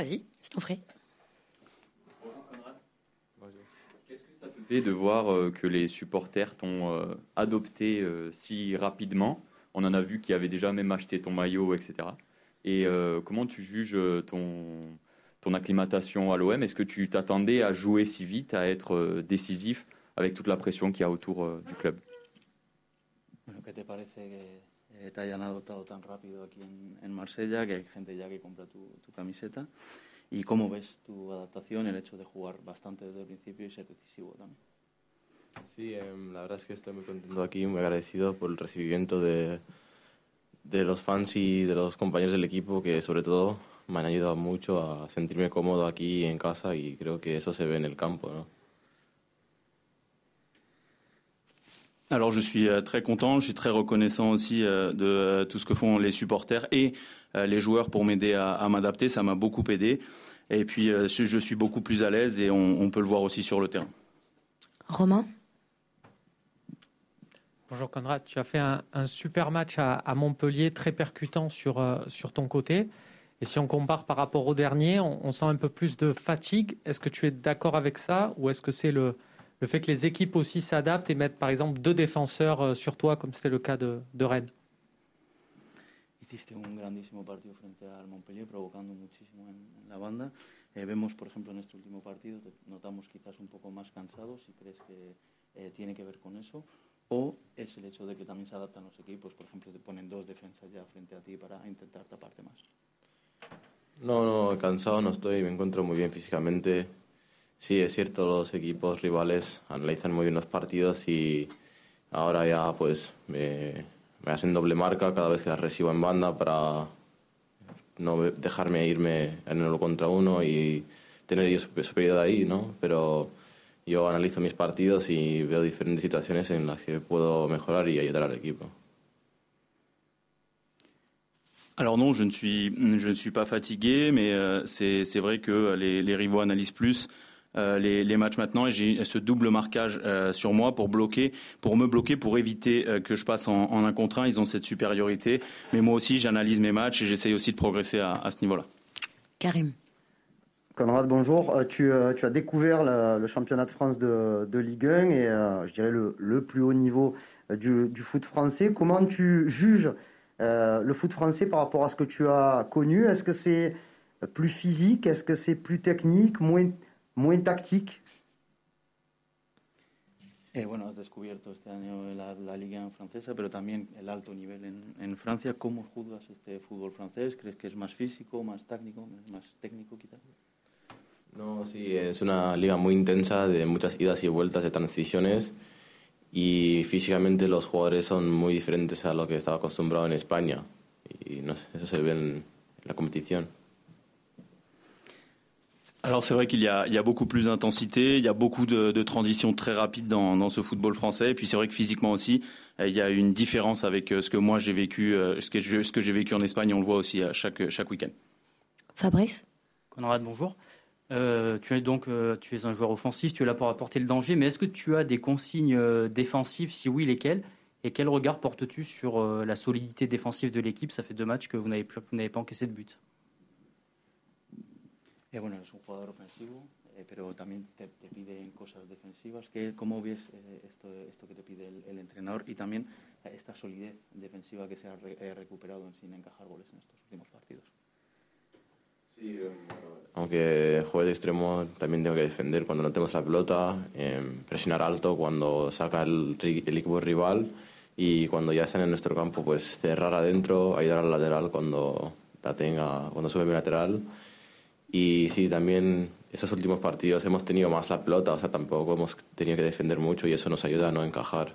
Vas-y, je t'en ferai. Qu'est-ce que ça te fait de voir que les supporters t'ont adopté si rapidement ? On en a vu qui avaient déjà même acheté ton maillot, etc. Et comment tu juges ton acclimatation à l'OM ? Est-ce que tu t'attendais à jouer si vite, à être décisif avec toute la pression qu'il y a autour du club ? ¿Qué te parece que te hayan adoptado tan rápido aquí en Marsella, que hay gente ya que compra tu camiseta? ¿Y cómo ves tu adaptación, el hecho de jugar bastante desde el principio y ser decisivo también? Sí, la verdad es que estoy muy contento aquí, muy agradecido por el recibimiento de los fans y de los compañeros del equipo, que sobre todo me han ayudado mucho a sentirme cómodo aquí en casa, y creo que eso se ve en el campo, ¿no? Alors je suis très content, je suis très reconnaissant aussi de tout ce que font les supporters et les joueurs pour m'aider à m'adapter, ça m'a beaucoup aidé. Et puis je suis beaucoup plus à l'aise et on peut le voir aussi sur le terrain. Romain ? Bonjour Conrad, tu as fait un super match à Montpellier, très percutant sur ton côté. Et si on compare par rapport au dernier, on sent un peu plus de fatigue. Est-ce que tu es d'accord avec ça ou est-ce que c'est le fait que les équipes aussi s'adaptent et mettent par exemple 2 défenseurs sur toi, comme c'était le cas de Rennes. Hiciste un grandísimo partido frente al Montpellier, provocando muchísimo en la banda. Vemos, por ejemplo, en este último partido, te notamos quizás un poco más cansados, si crees que tiene que ver con eso. O es el hecho de que también se adaptan los equipos, por ejemplo, te ponen 2 defensas ya frente a ti para intentar taparte más. No, cansado no estoy, me encuentro muy bien físicamente. Sí, es cierto, los equipos rivales analizan muy bien los partidos y ahora ya pues me hacen doble marca cada vez que las recibo en banda para no dejarme irme en uno contra uno y tener ellos superioridad ahí, ¿no? Pero yo analizo mis partidos y veo diferentes situaciones en las que puedo mejorar y ayudar al equipo. Alors non, je ne suis pas fatigué, mais c'est vrai que les rivaux analysent plus les matchs maintenant, et j'ai ce double marquage sur moi pour me bloquer, pour éviter que je passe en 1 contre 1. Ils ont cette supériorité, mais moi aussi j'analyse mes matchs et j'essaye aussi de progresser à ce niveau-là. Karim. Conrad, bonjour. Tu as découvert le championnat de France de Ligue 1 et je dirais le plus haut niveau du foot français. Comment tu juges le foot français par rapport à ce que tu as connu? Est-ce que c'est plus physique? Est-ce que c'est plus technique? Moins tactique. Bueno, has descubierto este año la liga francesa, pero también el alto nivel en Francia. ¿Cómo juzgas este fútbol francés? ¿Crees que es más físico, más técnico quizás? No, sí, es una liga muy intensa, de muchas idas y vueltas, de transiciones, y físicamente los jugadores son muy diferentes a lo que estaba acostumbrado en España, y no sé, eso se ve en la competición. Alors c'est vrai qu'il y a beaucoup plus d'intensité, il y a beaucoup de transitions très rapides dans ce football français. Et puis c'est vrai que physiquement aussi, il y a une différence avec ce que moi j'ai vécu, ce que j'ai vécu en Espagne. On le voit aussi à chaque week-end. Fabrice. Conrad, bonjour. Tu es un joueur offensif, tu es là pour apporter le danger. Mais est-ce que tu as des consignes défensives? Si oui, lesquelles? Et quel regard portes-tu sur la solidité défensive de l'équipe? Ça fait 2 matchs que vous n'avez pas encaissé de but. Bueno, eres un jugador ofensivo, pero también te piden cosas defensivas. ¿Cómo ves esto que te pide el entrenador y también esta solidez defensiva que se ha recuperado sin encajar goles en estos últimos partidos? Sí, aunque juegue de extremo, también tengo que defender cuando no tenemos la pelota, presionar alto cuando saca el equipo rival, y cuando ya están en nuestro campo, pues cerrar adentro, ayudar al lateral cuando sube mi lateral. Y sí, también esos últimos partidos hemos tenido más la pelota, o sea, tampoco hemos tenido que defender mucho y eso nos ayuda a no encajar.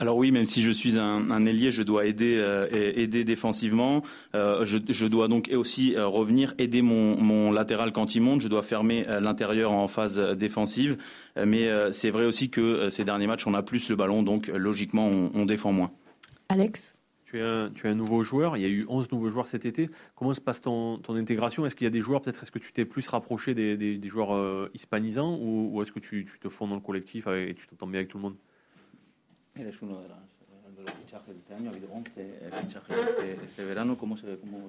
Alors oui, même si je suis un ailier, je dois aider défensivement. Je dois donc aussi revenir, aider mon latéral quand il monte. Je dois fermer l'intérieur en phase défensive. Mais c'est vrai aussi que ces derniers matchs, on a plus le ballon, donc logiquement, on défend moins. Alex ? Tu es un nouveau joueur, il y a eu 11 nouveaux joueurs cet été. Comment se passe ton intégration ? Est-ce qu'il y a des joueurs, peut-être, est-ce que tu t'es plus rapproché des joueurs hispanisants ou est-ce que tu te fonds dans le collectif et tu t'entends bien avec tout le monde ? Eres uno de las de los fichajes de este año, ha habido 11 fichajes este verano. ¿Cómo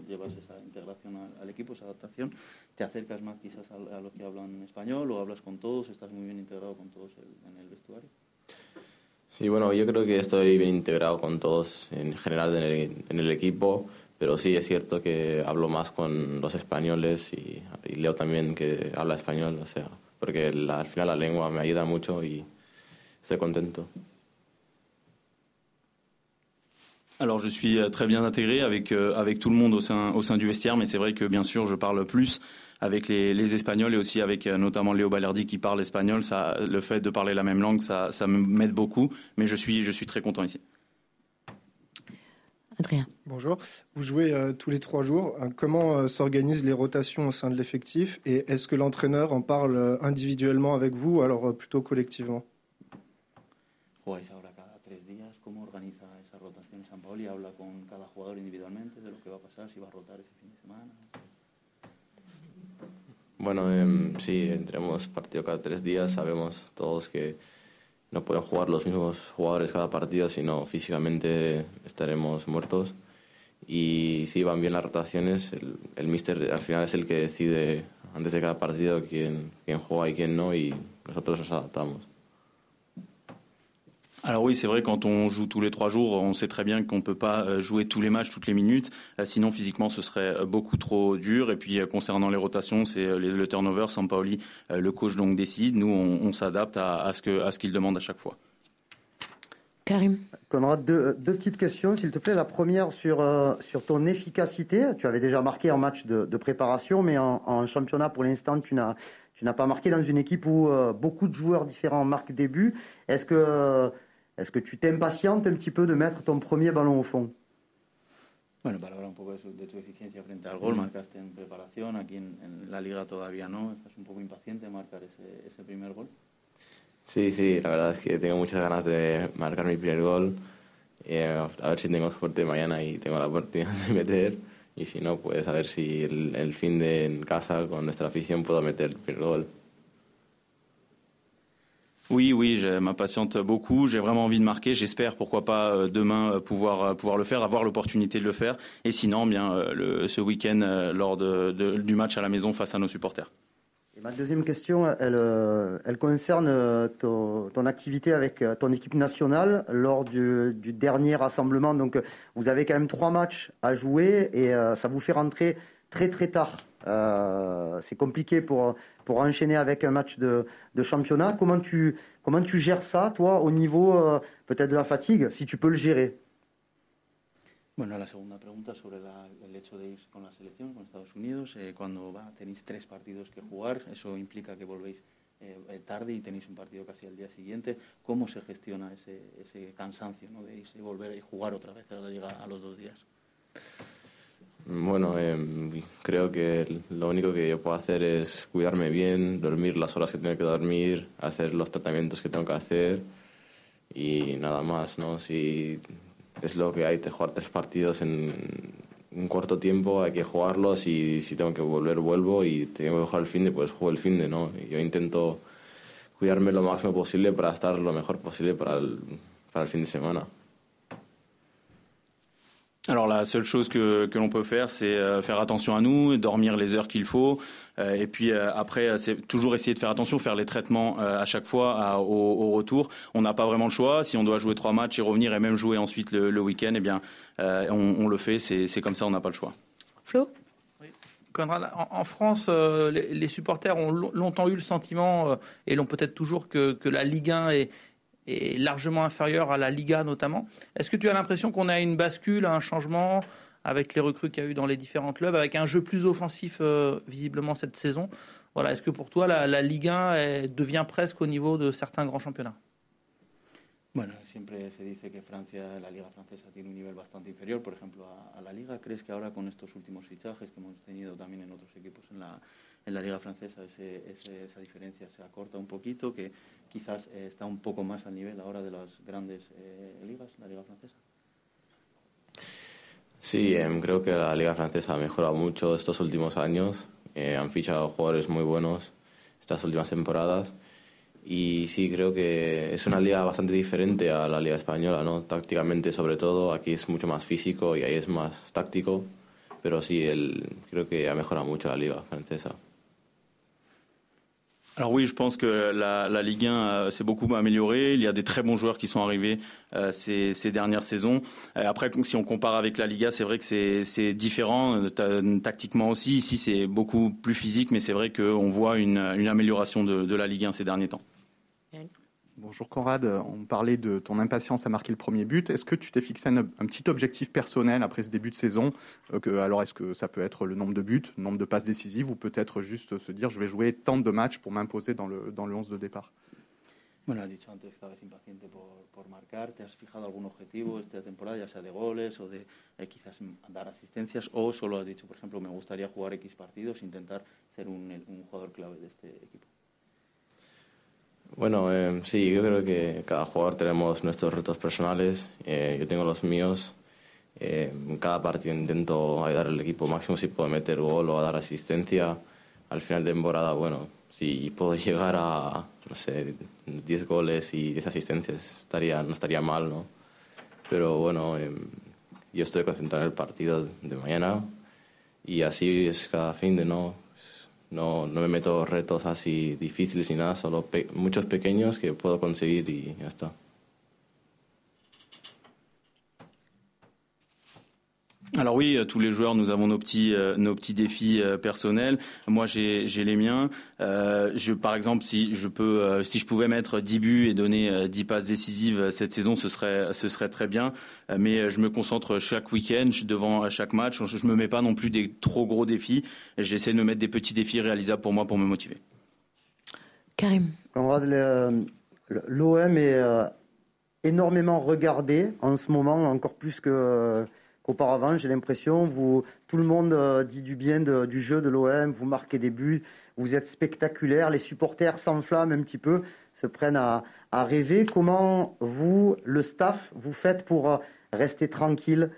llevas esa integración al equipo, esa adaptación? ¿Te acercas más quizás a los que hablan español o hablas con todos? ¿Estás muy bien integrado con todos en el vestuario? Sí, bueno, yo creo que estoy bien integrado con todos en general en el equipo, pero sí es cierto que hablo más con los españoles y Leo también, que habla español, o sea, porque al final la lengua me ayuda mucho y estoy contento. Alors je suis très bien intégré avec tout le monde au sein du vestiaire, mais c'est vrai que bien sûr je parle plus avec les Espagnols et aussi avec notamment Léo Balerdi qui parle espagnol. Ça, le fait de parler la même langue, ça m'aide beaucoup, mais je suis très content ici. Adrien. Bonjour, vous jouez tous les 3 jours. Comment s'organisent les rotations au sein de l'effectif et est-ce que l'entraîneur en parle individuellement avec vous ou alors plutôt collectivement? Ouais, Sampaoli habla con cada jugador individualmente de lo que va a pasar, si va a rotar ese fin de semana. Bueno, sí, entremos partido cada 3 días. Sabemos todos que no pueden jugar los mismos jugadores cada partido, sino físicamente estaremos muertos. Y sí, van bien las rotaciones. El míster al final es el que decide antes de cada partido quién juega y quién no, y nosotros nos adaptamos. Alors oui, c'est vrai, quand on joue tous les 3 jours, on sait très bien qu'on ne peut pas jouer tous les matchs, toutes les minutes. Sinon, physiquement, ce serait beaucoup trop dur. Et puis, concernant les rotations, c'est le turnover. Sampaoli, le coach, donc, décide. Nous, on s'adapte à ce qu'il demande à chaque fois. Karim. Conrad, deux petites questions, s'il te plaît. La première sur ton efficacité. Tu avais déjà marqué en match de préparation, mais en championnat, pour l'instant, tu n'as pas marqué dans une équipe où beaucoup de joueurs différents marquent des buts. Est-ce que tu t'impatientes un petit peu de mettre ton premier ballon au fond? Bueno, para hablar un poco de tu eficiencia frente al gol, marcaste en preparación, aquí en la Liga todavía no, estás un poco impaciente de marcar ese primer gol. Sí, la verdad es que tengo muchas ganas de marcar mi primer gol, a ver si tengo suerte mañana y tengo la oportunidad de meter, y si no, pues a ver si el fin de en casa con nuestra afición puedo meter el primer gol. Oui, je m'impatiente beaucoup. J'ai vraiment envie de marquer. J'espère, pourquoi pas, demain pouvoir le faire, avoir l'opportunité de le faire. Et sinon, bien, ce week-end, lors du match à la maison face à nos supporters. Et ma deuxième question, elle concerne ton activité avec ton équipe nationale lors du dernier rassemblement. Donc, vous avez quand même 3 matchs à jouer et ça vous fait rentrer très très tard. C'est compliqué pour enchaîner avec un match de championnat. Comment tu gères ça, toi, au niveau peut-être de la fatigue, si tu peux le gérer? Bueno, la segunda pregunta sobre el hecho de ir con la selección, con Estados Unidos, cuando tenéis 3 partidos que jugar, eso implica que volvéis tarde y tenéis un partido casi al día siguiente. ¿Cómo se gestiona ese cansancio, ¿no?, de irse y volver y jugar otra vez a la llegada a los 2 días? Bueno, creo que lo único que yo puedo hacer es cuidarme bien, dormir las horas que tengo que dormir, hacer los tratamientos que tengo que hacer y nada más, ¿no? Si es lo que hay, te jugar 3 partidos en un corto tiempo, hay que jugarlos y si tengo que volver, vuelvo y tengo que jugar el finde, pues juego el finde, ¿no? Yo intento cuidarme lo máximo posible para estar lo mejor posible para el fin de semana. Alors la seule chose que l'on peut faire, c'est faire attention à nous, dormir les heures qu'il faut. Et puis après, c'est toujours essayer de faire attention, faire les traitements à chaque fois au retour. On n'a pas vraiment le choix. Si on doit jouer 3 matchs et revenir et même jouer ensuite le week-end, eh bien, on le fait. C'est comme ça, on n'a pas le choix. Flo ? Oui. Conrad, en France, les supporters ont longtemps eu le sentiment, et l'ont peut-être toujours, que la Ligue 1 est largement inférieure à la Liga notamment. Est-ce que tu as l'impression qu'on a une bascule, un changement avec les recrues qu'il y a eu dans les différents clubs, avec un jeu plus offensif visiblement cette saison? Voilà, est-ce que pour toi la Ligue 1 devient presque au niveau de certains grands championnats? Bueno, siempre se dice que la Liga francesa tiene un nivel bastante inferior, por ejemplo, a la Liga. ¿Crees que ahora con estos últimos fichajes que hemos tenido también en otros equipos en la Liga francesa esa diferencia se acorta un poquito, que quizás está un poco más al nivel ahora de las grandes ligas, la Liga francesa? Sí, creo que la Liga francesa ha mejorado mucho estos últimos años. Han fichado jugadores muy buenos estas últimas temporadas. Y sí, creo que es una liga bastante diferente a la liga española, ¿no? Tácticamente, sobre todo, aquí es mucho más físico y ahí es más táctico. Pero sí, creo que ha mejorado mucho la liga francesa. Alors oui, je pense que la Ligue 1 s'est beaucoup améliorée. Il y a des très bons joueurs qui sont arrivés ces dernières saisons. Après, si on compare avec la Liga, c'est vrai que c'est différent tactiquement aussi. Ici, c'est beaucoup plus physique, mais c'est vrai qu'on voit une amélioration de la Ligue 1 ces derniers temps. Bonjour Conrad, on parlait de ton impatience à marquer le premier but. Est-ce que tu t'es fixé un petit objectif personnel après ce début de saison ? Alors est-ce que ça peut être le nombre de buts, le nombre de passes décisives ou peut-être juste se dire je vais jouer tant de matchs pour m'imposer dans le 11 de départ ? Bueno, has dicho antes que estabas impaciente por marcar. ¿Te has fijado algún objetivo esta temporada, ya sea de goles o de quizás dar asistencias? ¿O solo has dicho, por ejemplo, me gustaría jugar X partidos, intentar ser un jugador clave de este equipo? Bueno, sí, yo creo que cada jugador tenemos nuestros retos personales, yo tengo los míos, en cada partido intento ayudar al equipo máximo si puedo meter gol o a dar asistencia. Al final de temporada, bueno, si puedo llegar a, no sé, 10 goles y 10 asistencias, no estaría mal, ¿no? Pero bueno, yo estoy concentrado en el partido de mañana y así es cada fin de, ¿no? No me meto retos así difíciles ni nada, solo muchos pequeños que puedo conseguir y ya está. Alors oui, tous les joueurs, nous avons nos petits défis personnels. Moi, j'ai les miens. Par exemple, si je pouvais mettre 10 buts et donner 10 passes décisives cette saison, ce serait très bien. Mais je me concentre chaque week-end, devant chaque match. Je me mets pas non plus des trop gros défis. J'essaie de me mettre des petits défis réalisables pour moi, pour me motiver. Karim. L'OM est énormément regardé en ce moment, encore plus que... Auparavant, j'ai l'impression, tout le monde dit du bien du jeu de l'OM, vous marquez des buts, vous êtes spectaculaire, les supporters s'enflamment un petit peu, se prennent à rêver. Comment vous, le staff, vous faites pour rester tranquille,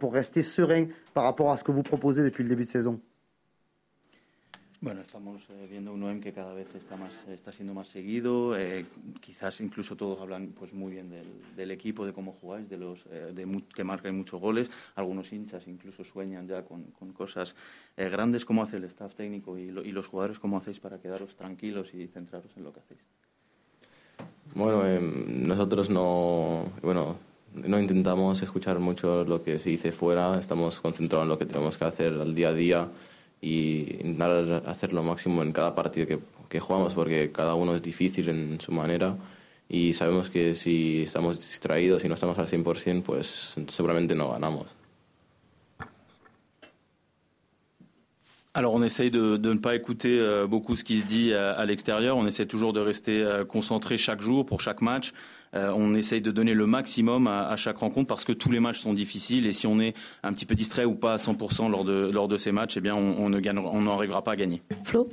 pour rester serein par rapport à ce que vous proposez depuis le début de saison ? Bueno, estamos viendo un OM que cada vez está siendo más seguido. Quizás incluso todos hablan pues muy bien del equipo, de cómo jugáis, de los que marcan muchos goles. Algunos hinchas incluso sueñan ya con cosas grandes. ¿Cómo hace el staff técnico y los jugadores? ¿Cómo hacéis para quedaros tranquilos y centraros en lo que hacéis? Bueno, nosotros no intentamos escuchar mucho lo que se dice fuera. Estamos concentrados en lo que tenemos que hacer al día a día. Y intentar hacer lo máximo en cada partido que jugamos, porque cada uno es difícil en su manera y sabemos que si estamos distraídos y no estamos al 100%, pues seguramente no ganamos. Alors on essaye de ne pas écouter beaucoup ce qui se dit à l'extérieur. On essaie toujours de rester concentré chaque jour pour chaque match. On essaye de donner le maximum à chaque rencontre parce que tous les matchs sont difficiles et si on est un petit peu distrait ou pas à 100% lors de ces matchs, eh bien on n'arrivera pas à gagner. Flo ?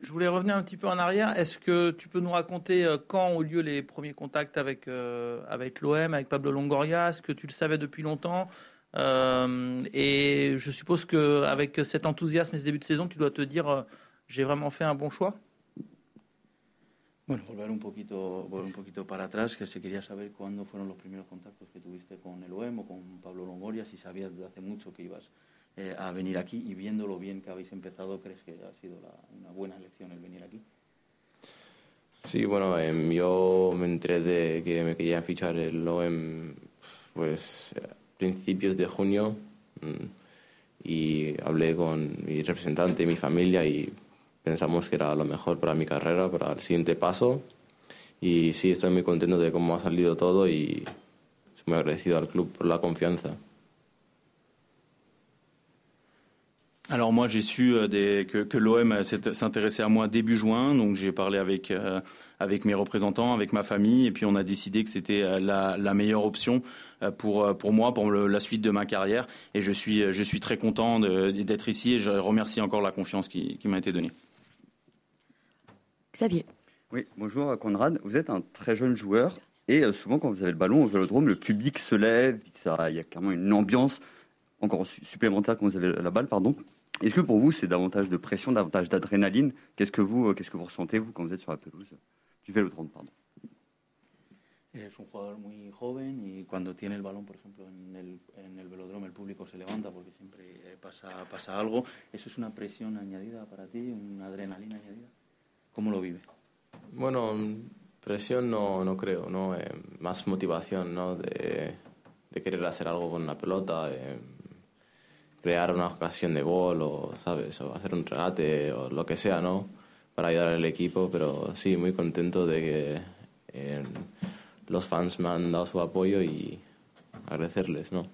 Je voulais revenir un petit peu en arrière. Est-ce que tu peux nous raconter quand ont lieu les premiers contacts avec l'OM, avec Pablo Longoria ? Est-ce que tu le savais depuis longtemps ? Et je suppose qu'avec cet enthousiasme et ce début de saison, tu dois te dire j'ai vraiment fait un bon choix. Bueno, volver un poquito para atrás, que se quería saber cuándo fueron los primeros contactos que tuviste con el OM o con Pablo Longoria, si sabías desde hace mucho que ibas a venir aquí y viendo lo bien que habéis empezado, ¿crees que ha sido una buena elección el venir aquí? Sí, bueno, yo me enteré de que me quería fichar el OM, pues... principios de junio y hablé con mi representante y mi familia y pensamos que era lo mejor para mi carrera, para el siguiente paso y sí, estoy muy contento de cómo ha salido todo y muy agradecido al club por la confianza. Alors moi j'ai su que l'OM s'intéressait à moi début juin, donc j'ai parlé avec mes représentants, avec ma famille et puis on a décidé que c'était la meilleure option pour moi, pour la suite de ma carrière et je suis très content d'être ici et je remercie encore la confiance qui m'a été donnée. Xavier. Oui, bonjour Conrad, vous êtes un très jeune joueur et souvent quand vous avez le ballon au Vélodrome, le public se lève, il y a clairement une ambiance encore supplémentaire quand vous avez la balle. Est-ce que pour vous, c'est davantage de pression, davantage d'adrénaline ? Qu'est-ce que vous ressentez, vous, quand vous êtes sur la pelouse du Vélodrome, pardon ? Es un jugador muy joven y cuando tiene el balón, por ejemplo, en el velódromo el público se levanta porque siempre pasa algo. ¿Eso es una presión añadida para ti, una adrenalina añadida? ¿Cómo lo vives? Bueno, presión no creo, ¿no? Más motivación, ¿no? De querer hacer algo con la pelota, crear una ocasión de gol o, ¿sabes? O hacer un regate o lo que sea, ¿no? Para ayudar al equipo, pero sí, muy contento de que... los fans me han dado su apoyo y agradecerles, ¿no?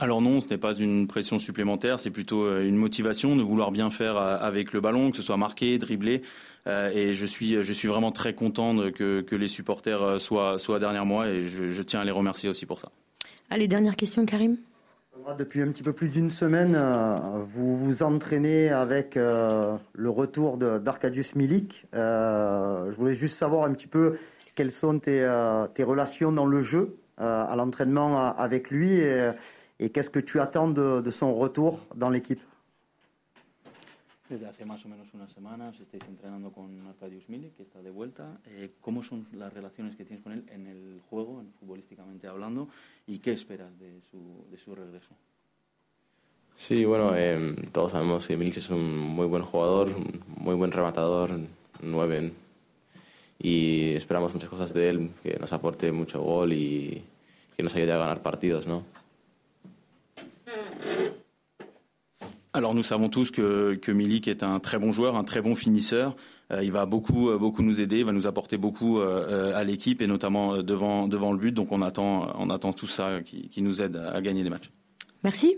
Alors non, ce n'est pas une pression supplémentaire, c'est plutôt une motivation de vouloir bien faire avec le ballon, que ce soit marqué, dribblé. Et je suis vraiment très content que les supporters soient derrière moi et je tiens à les remercier aussi pour ça. Allez, dernière question, Karim. Depuis un petit peu plus d'une semaine, vous vous entraînez avec le retour d'Arkadiusz Milik. Je voulais juste savoir un petit peu quelles sont tes relations dans le jeu, à l'entraînement avec lui, et qu'est-ce que tu attends de son retour dans l'équipe ? Desde hace más o menos unas semanas estáis entrenando con Arkadiusz Milik, que está de vuelta. ¿Cómo son las relaciones que tienes con él en el juego, futbolísticamente hablando, y qué esperas de su regreso? Sí, bueno, todos sabemos que Milik es un muy buen jugador, muy buen rematador, 9, y esperamos muchas cosas de él, que nos aporte mucho gol y que nos ayude a ganar partidos, ¿no? Alors nous savons tous que Milik est un très bon joueur, un très bon finisseur. Il va beaucoup nous aider, il va nous apporter beaucoup à l'équipe et notamment devant le but. Donc on attend tout ça qui nous aide à gagner des matchs. Merci.